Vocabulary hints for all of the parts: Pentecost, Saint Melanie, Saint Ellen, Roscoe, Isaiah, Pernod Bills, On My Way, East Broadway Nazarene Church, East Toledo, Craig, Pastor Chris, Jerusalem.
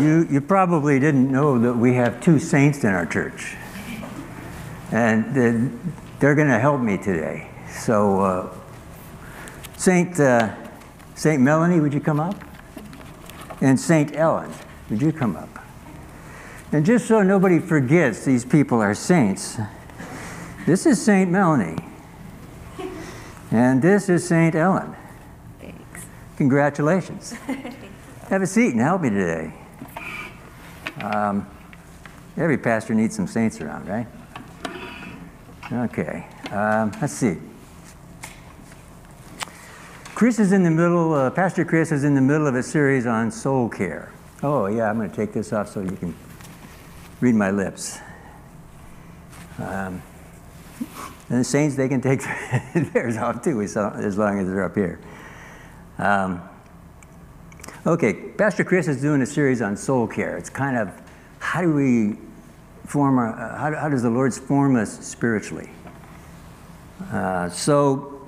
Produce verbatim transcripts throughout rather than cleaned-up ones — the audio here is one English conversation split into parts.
You, you probably didn't know that we have two saints in our church, and they're, they're going to help me today. So, uh, Saint uh, Saint Melanie, would you come up? And Saint Ellen, would you come up? And just so nobody forgets these people are saints, this is Saint Melanie, and this is Saint Ellen. Thanks. Congratulations. Have a seat and help me today. Um, every pastor needs some saints around, right? Okay, um, let's see. Chris is in the middle, uh, Pastor Chris is in the middle of a series on soul care. Oh yeah, I'm going to take this off so you can read my lips. Um, and the saints, they can take theirs off too, as long as they're up here. Um, Okay, Pastor Chris is doing a series on soul care. It's kind of, how do we form, our, uh, how, how does the Lord form us spiritually? Uh, so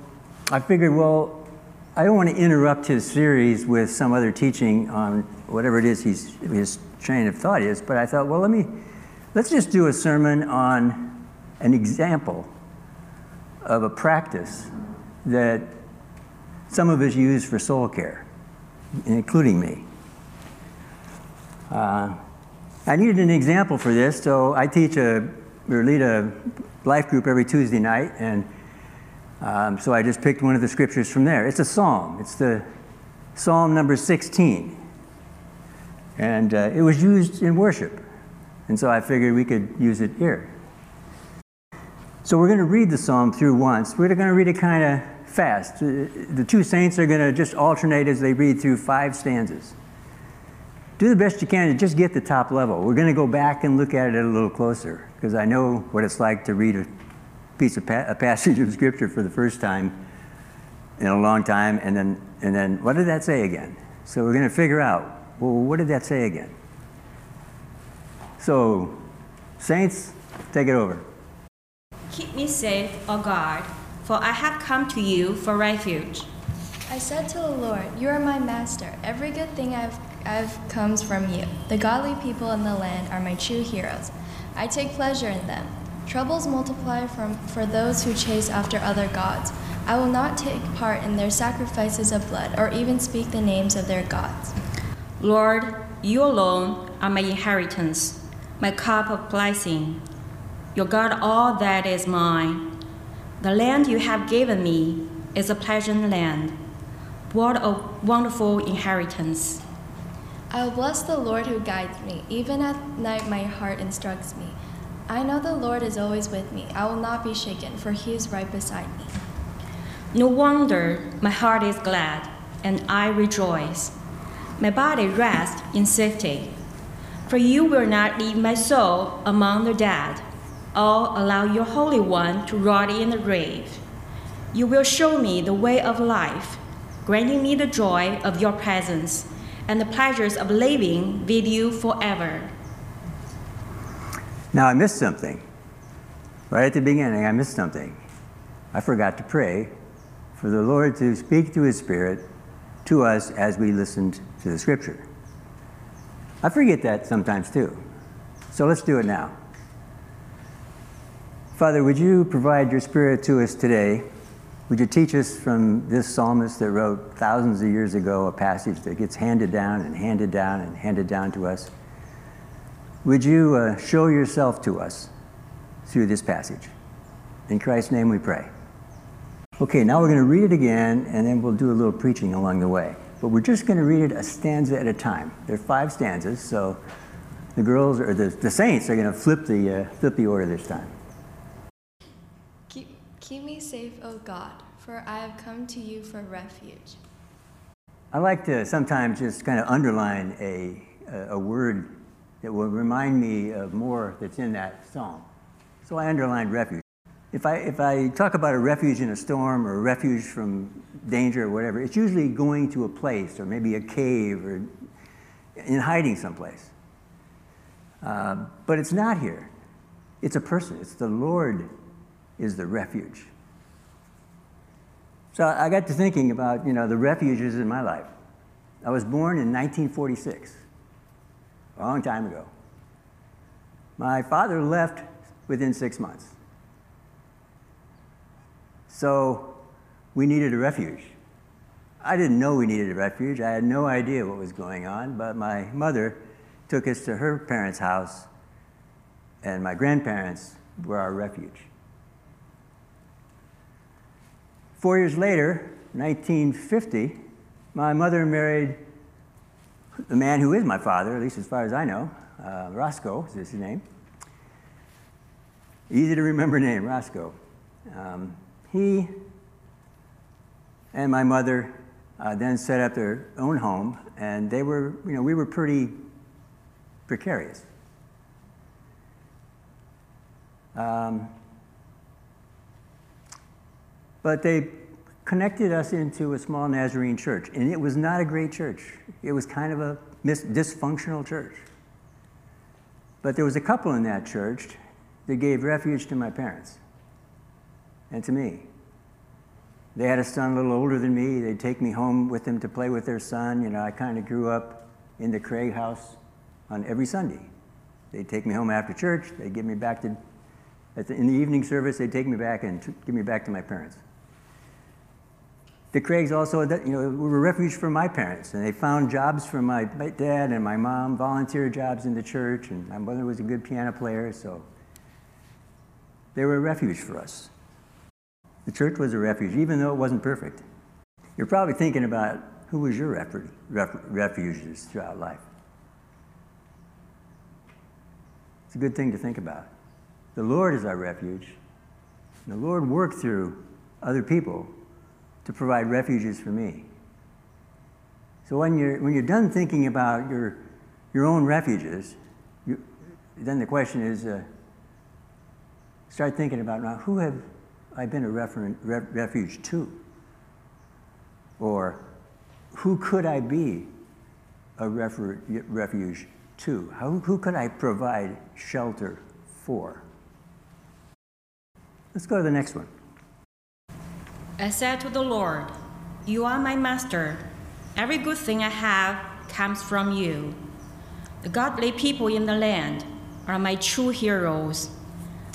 I figured, well, I don't want to interrupt his series with some other teaching on whatever it is he's, his train of thought is, but I thought, well, let me, let's just do a sermon on an example of a practice that some of us use for soul care, including me. Uh, I needed an example for this, so I teach a, or lead a life group every Tuesday night, and um, so I just picked one of the scriptures from there. It's a psalm. It's the Psalm number sixteen, and uh, it was used in worship, and so I figured we could use it here. So we're going to read the psalm through once. We're going to read it kind of fast. The two saints are going to just alternate as they read through five stanzas. Do the best you can to just get the top level. We're going to go back and look at it a little closer, because I know what it's like to read a piece of pa a passage of scripture for the first time in a long time, and then and then what did that say again? So we're going to figure out, well, what did that say again? So, saints, take it over. Keep me safe, O God, for I have come to you for refuge. I said to the Lord, you are my master. Every good thing I've, I've comes from you. The godly people in the land are my true heroes. I take pleasure in them. Troubles multiply from, for those who chase after other gods. I will not take part in their sacrifices of blood or even speak the names of their gods. Lord, you alone are my inheritance, my cup of blessing. Your God, all that is mine. The land you have given me is a pleasant land. What a wonderful inheritance. I will bless the Lord who guides me. Even at night my heart instructs me. I know the Lord is always with me. I will not be shaken, for he is right beside me. No wonder my heart is glad, and I rejoice. My body rests in safety, for you will not leave my soul among the dead. I'll allow your Holy One to rot in the grave. You will show me the way of life, granting me the joy of your presence and the pleasures of living with you forever. Now I missed something. Right at the beginning, I missed something. I forgot to pray for the Lord to speak through his Spirit to us as we listened to the scripture. I forget that sometimes too. So let's do it now. Father, would you provide your Spirit to us today? Would you teach us from this psalmist that wrote thousands of years ago a passage that gets handed down and handed down and handed down to us? Would you uh, show yourself to us through this passage? In Christ's name we pray. Okay, now we're going to read it again, and then we'll do a little preaching along the way. But we're just going to read it a stanza at a time. There are five stanzas, so the girls, or the, the saints, are going to flip the, uh, flip the order this time. Keep me safe, O God, for I have come to you for refuge. I like to sometimes just kind of underline a, a word that will remind me of more that's in that psalm. So I underlined refuge. If I, if I talk about a refuge in a storm or a refuge from danger or whatever, it's usually going to a place or maybe a cave or in hiding someplace. Uh, but it's not here. It's a person. It's the Lord is the refuge. So I got to thinking about, you know, the refuges in my life. I was born in nineteen forty-six. a long time ago. My father left within six months. So we needed a refuge. I didn't know we needed a refuge. I had no idea what was going on, but my mother took us to her parents' house, and my grandparents were our refuge. Four years later, nineteen fifty, my mother married the man who is my father, at least as far as I know. Uh, Roscoe is his name. Easy to remember name, Roscoe. Um, he and my mother uh, then set up their own home, and they were, you know, we were pretty precarious. Um, but they connected us into a small Nazarene church, and it was not a great church. It was kind of a mis- dysfunctional church. But there was a couple in that church that gave refuge to my parents and to me. They had a son a little older than me. They'd take me home with them to play with their son. You know, I kind of grew up in the Craig house on every Sunday. They'd take me home after church. They'd give me back to, at the, in the evening service, they'd take me back and t- give me back to my parents. The Craigs also, you know, were a refuge for my parents, and they found jobs for my dad and my mom, volunteer jobs in the church, and my mother was a good piano player, so they were a refuge for us. The church was a refuge, even though it wasn't perfect. You're probably thinking about who was your ref- ref- refuges throughout life. It's a good thing to think about. The Lord is our refuge, and the Lord worked through other people to provide refuges for me. So when you're, when you're done thinking about your, your own refuges, you, then the question is, uh, start thinking about, now, who have I been a refer- re- refuge to? Or who could I be a refer- refuge to? How, who could I provide shelter for? Let's go to the next one. I said to the Lord, "You are my master. Every good thing I have comes from you. The godly people in the land are my true heroes.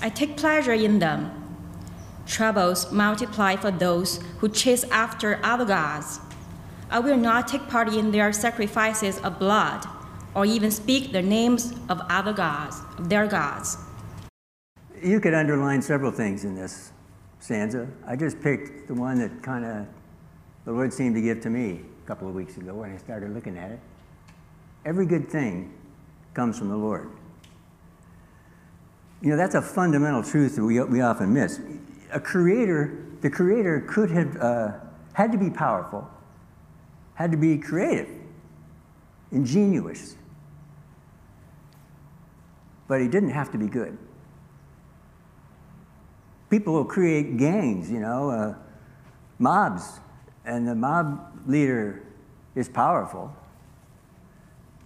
I take pleasure in them. Troubles multiply for those who chase after other gods. I will not take part in their sacrifices of blood or even speak the names of other gods, of their gods." You could underline several things in this stanza. I just picked the one that kind of the Lord seemed to give to me a couple of weeks ago when I started looking at it. Every good thing comes from the Lord. You know, that's a fundamental truth that we, we often miss. A creator, the creator could have, uh, had to be powerful, had to be creative, ingenious, but he didn't have to be good. People will create gangs, you know, uh, mobs, and the mob leader is powerful.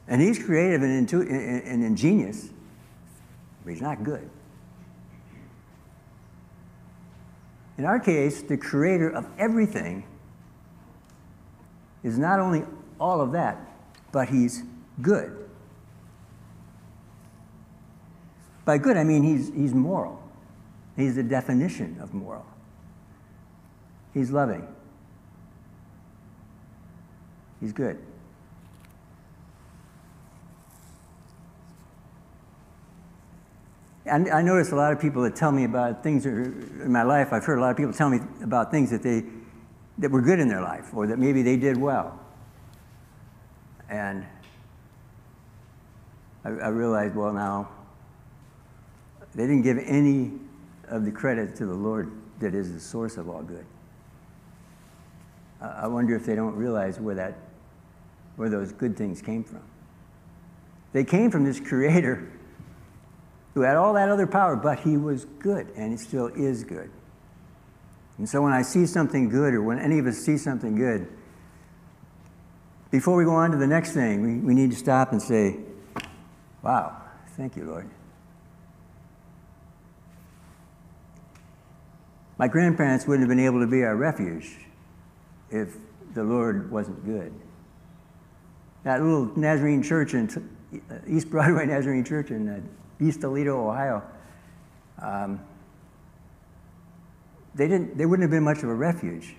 And he's creative and, intu- and ingenious, but he's not good. In our case, the creator of everything is not only all of that, but he's good. By good, I mean he's, he's moral. He's the definition of moral. He's loving. He's good. And I notice a lot of people that tell me about things that are, in my life, I've heard a lot of people tell me about things that they that were good in their life, or that maybe they did well. And I, I realized, well, now, they didn't give any of the credit to the Lord that is the source of all good. I wonder if they don't realize where that, where those good things came from. They came from this creator who had all that other power, but he was good, and he still is good. And so when I see something good, or when any of us see something good, before we go on to the next thing, we, we need to stop and say, wow, thank you, Lord. My grandparents wouldn't have been able to be our refuge if the Lord wasn't good. That little Nazarene church in East Broadway Nazarene Church in uh, East Toledo, Ohio, um, they didn't. They wouldn't have been much of a refuge,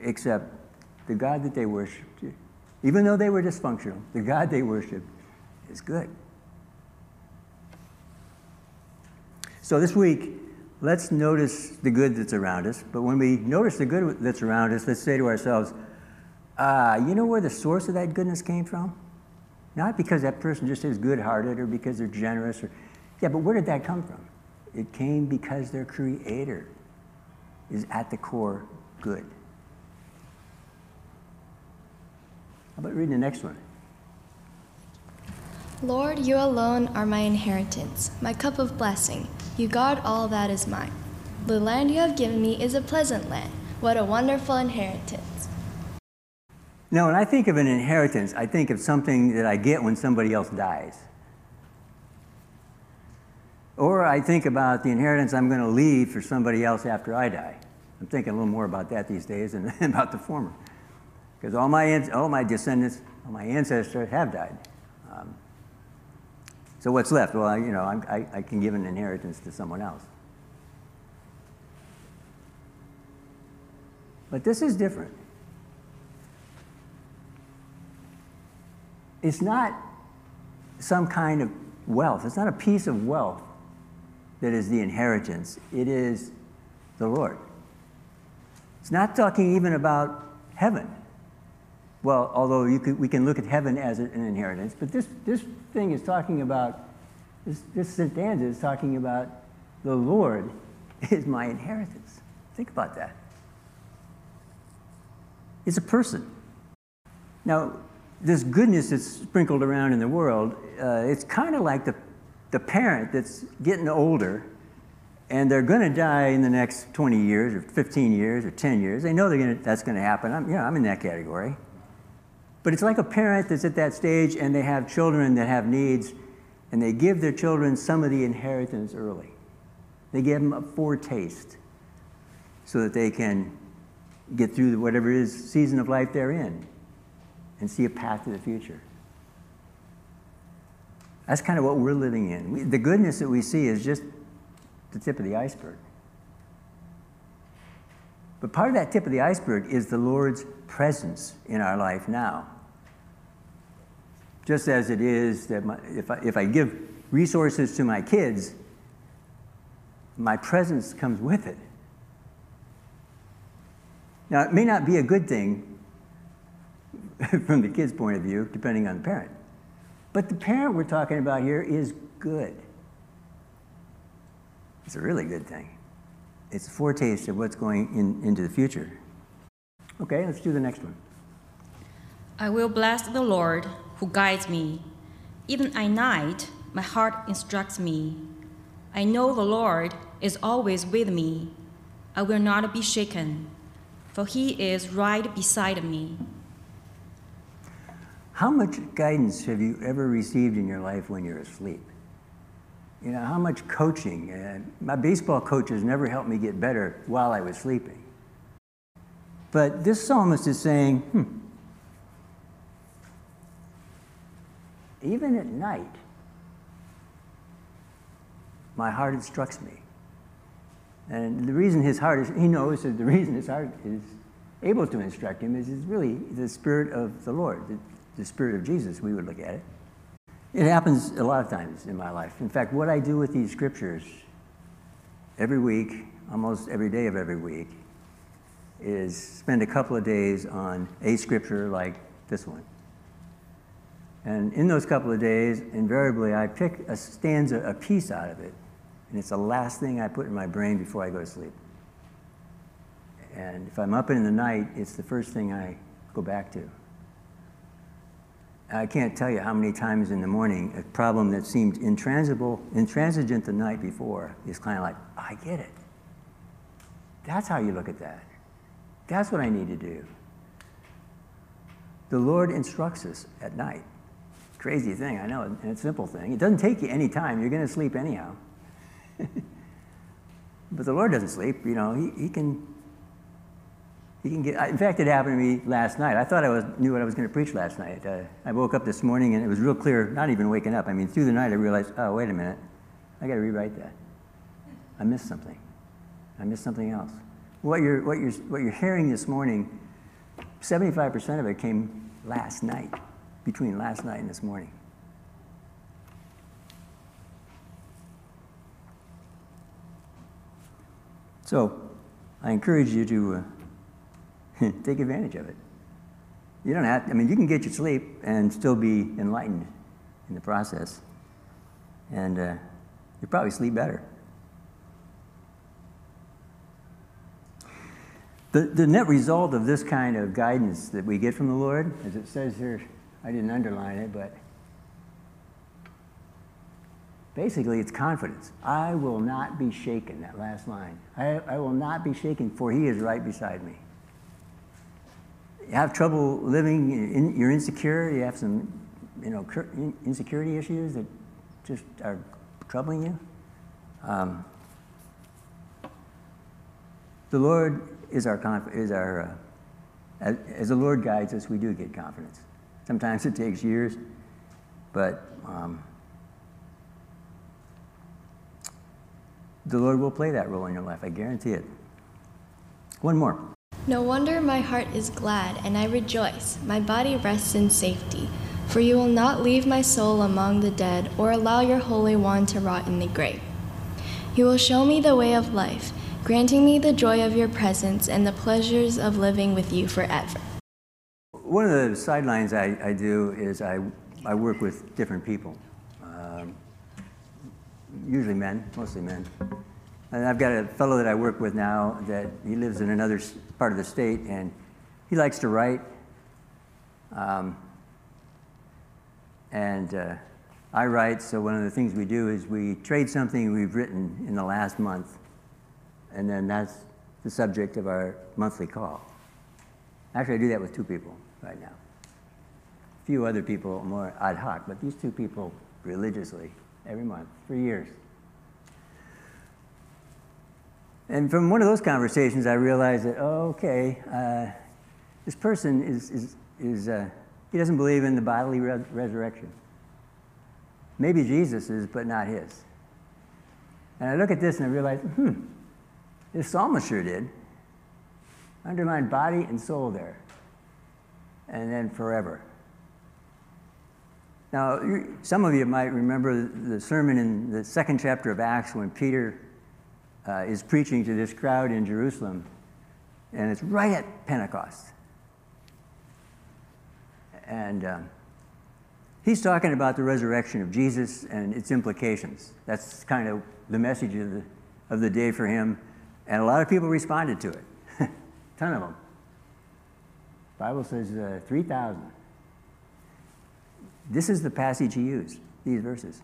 except the God that they worshipped, even though they were dysfunctional, the God they worshipped is good. So this week, let's notice the good that's around us. But when we notice the good that's around us, let's say to ourselves, ah, you know where the source of that goodness came from? Not because that person just is good-hearted or because they're generous. Or, yeah, but where did that come from? It came because their Creator is at the core good. How about reading the next one? Lord, you alone are my inheritance, my cup of blessing. You guard all that is mine. The land you have given me is a pleasant land. What a wonderful inheritance. Now, when I think of an inheritance, I think of something that I get when somebody else dies. Or I think about the inheritance I'm going to leave for somebody else after I die. I'm thinking a little more about that these days than about the former. Because all my, all my descendants, all my ancestors have died. Um, so what's left? Well, I, you know, I'm, I, I can give an inheritance to someone else. But this is different. It's not some kind of wealth. It's not a piece of wealth that is the inheritance. It is the Lord. It's not talking even about heaven. Well, although you could, we can look at heaven as an inheritance, but this, this thing is talking about, this, this stanza is talking about the Lord is my inheritance. Think about that. It's a person. Now, this goodness that's sprinkled around in the world, uh, it's kind of like the, the parent that's getting older, and they're going to die in the next twenty years, or fifteen years, or ten years. They know they're gonna, that's going to happen. I'm, you know, I'm in that category. But it's like a parent that's at that stage and they have children that have needs, and they give their children some of the inheritance early. They give them a foretaste so that they can get through whatever it is season of life they're in and see a path to the future. That's kind of what we're living in. We, the goodness that we see is just the tip of the iceberg. But part of that tip of the iceberg is the Lord's presence in our life now. Just as it is that my, if, I, if I give resources to my kids, my presence comes with it. Now, it may not be a good thing from the kid's point of view, depending on the parent. But the parent we're talking about here is good. It's a really good thing. It's a foretaste of what's going in, into the future. Okay, let's do the next one. I will bless the Lord who guides me. Even at night, my heart instructs me. I know the Lord is always with me. I will not be shaken, for he is right beside me. How much guidance have you ever received in your life when you're asleep? You know, how much coaching? Uh, my baseball coaches never helped me get better while I was sleeping. But this psalmist is saying, hmm, even at night, my heart instructs me. And the reason his heart is, he knows that the reason his heart is able to instruct him is, is really the Spirit of the Lord, the, the Spirit of Jesus, we would look at it. It happens a lot of times in my life. In fact, what I do with these scriptures every week, almost every day of every week, is spend a couple of days on a scripture like this one. And in those couple of days, invariably, I pick a stanza, a piece out of it, and it's the last thing I put in my brain before I go to sleep. And if I'm up in the night, it's the first thing I go back to. I can't tell you how many times in the morning a problem that seemed intransitable, intransigent the night before is kind of like, I get it. That's how you look at that. That's what I need to do. The Lord instructs us at night. Crazy thing, I know, and it's a simple thing. It doesn't take you any time. You're going to sleep anyhow. But the Lord doesn't sleep. You know, he, he can You can get, in fact, it happened to me last night. I thought I was, knew what I was going to preach last night. Uh, I woke up this morning and it was real clear, not even waking up. I mean, through the night I realized, oh, wait a minute. I got to rewrite that. I missed something. I missed something else. What you're, what you're, what you're hearing this morning, seventy-five percent of it came last night, between last night and this morning. So I encourage you to... Uh, Take advantage of it. You don't have to, I mean, you can get your sleep and still be enlightened in the process. And uh, you'll probably sleep better. The, the net result of this kind of guidance that we get from the Lord, as it says here, I didn't underline it, but basically it's confidence. I will not be shaken, that last line. I, I will not be shaken, for he is right beside me. You have trouble living, you're insecure, you have some, you know, insecurity issues that just are troubling you. Um, the Lord is our, is our uh, as, as the Lord guides us, we do get confidence. Sometimes it takes years, but um, the Lord will play that role in your life, I guarantee it. One more. No wonder my heart is glad, and I rejoice. My body rests in safety. For you will not leave my soul among the dead, or allow your Holy One to rot in the grave. You will show me the way of life, granting me the joy of your presence and the pleasures of living with you forever. One of the sidelines I, I do is I, I work with different people, um, usually men, mostly men. And I've got a fellow that I work with now that he lives in another part of the state, and he likes to write. Um, and uh, I write, so one of the things we do is we trade something we've written in the last month, and then that's the subject of our monthly call. Actually, I do that with two people right now. A few other people more ad hoc, but these two people religiously every month, for years. And from one of those conversations, I realized that, oh, okay, uh, this person is, is, is uh, he doesn't believe in the bodily res resurrection. Maybe Jesus is, but not his. And I look at this and I realize, hmm, this psalmist sure did. Underline body and soul there. And then forever. Now, some of you might remember the sermon in the second chapter of Acts when Peter Uh, is preaching to this crowd in Jerusalem, and it's right at Pentecost. And um, he's talking about the resurrection of Jesus and its implications. That's kind of the message of the, of the day for him, and a lot of people responded to it, a ton of them. The Bible says uh, three thousand. This is the passage he used, these verses.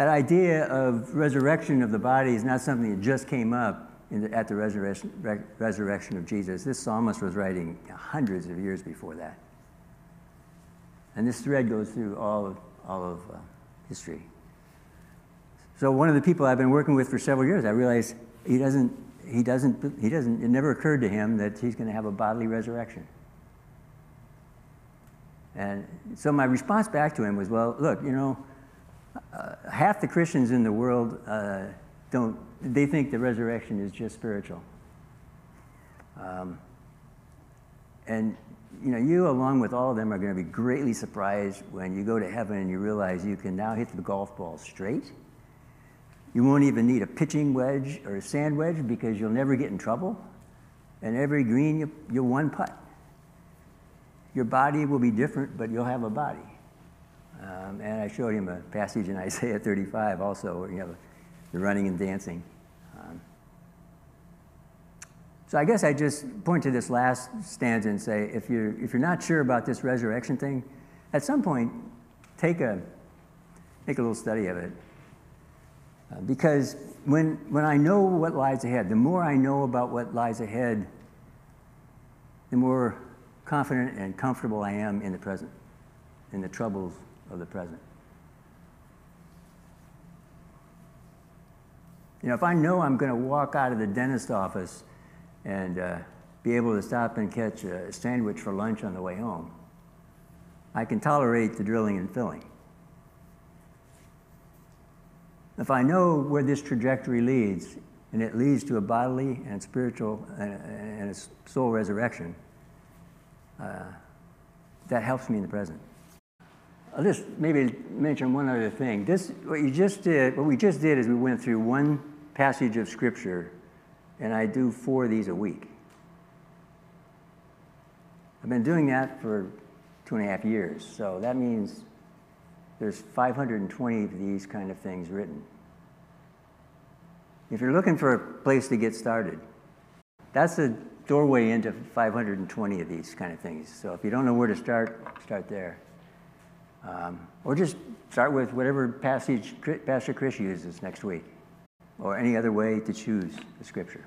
That idea of resurrection of the body is not something that just came up in the, at the resurrection, re resurrection of Jesus. This psalmist was writing hundreds of years before that. And this thread goes through all of, all of uh, history. So one of the people I've been working with for several years, I realized he doesn't, he doesn't, he doesn't, it never occurred to him that he's going to have a bodily resurrection. And so my response back to him was, well, look, you know, Uh, half the Christians in the world uh, don't, they think the resurrection is just spiritual. Um, and, you know, you along with all of them are going to be greatly surprised when you go to heaven and you realize you can now hit the golf ball straight. You won't even need a pitching wedge or a sand wedge because you'll never get in trouble. And every green, you, you'll one putt. Your body will be different, but you'll have a body. Um, and I showed him a passage in Isaiah thirty-five also, where you have the running and dancing. Um, so I guess I just point to this last stanza and say, if you're, if you're not sure about this resurrection thing, at some point, take a, take a little study of it. Uh, because when, when I know what lies ahead, the more I know about what lies ahead, the more confident and comfortable I am in the present, in the troubles of the present. You know, if I know I'm going to walk out of the dentist office and uh, be able to stop and catch a sandwich for lunch on the way home, I can tolerate the drilling and filling. If I know where this trajectory leads, and it leads to a bodily and spiritual and, and a soul resurrection, uh, that helps me in the present. I'll just maybe mention one other thing. This, what you just did, what we just did is we went through one passage of Scripture, and I do four of these a week. I've been doing that for two and a half years, so that means there's five hundred twenty of these kind of things written. If you're looking for a place to get started, that's a doorway into five hundred twenty of these kind of things. So if you don't know where to start, start there. Um, or just start with whatever passage Pastor Chris uses next week, or any other way to choose the Scripture.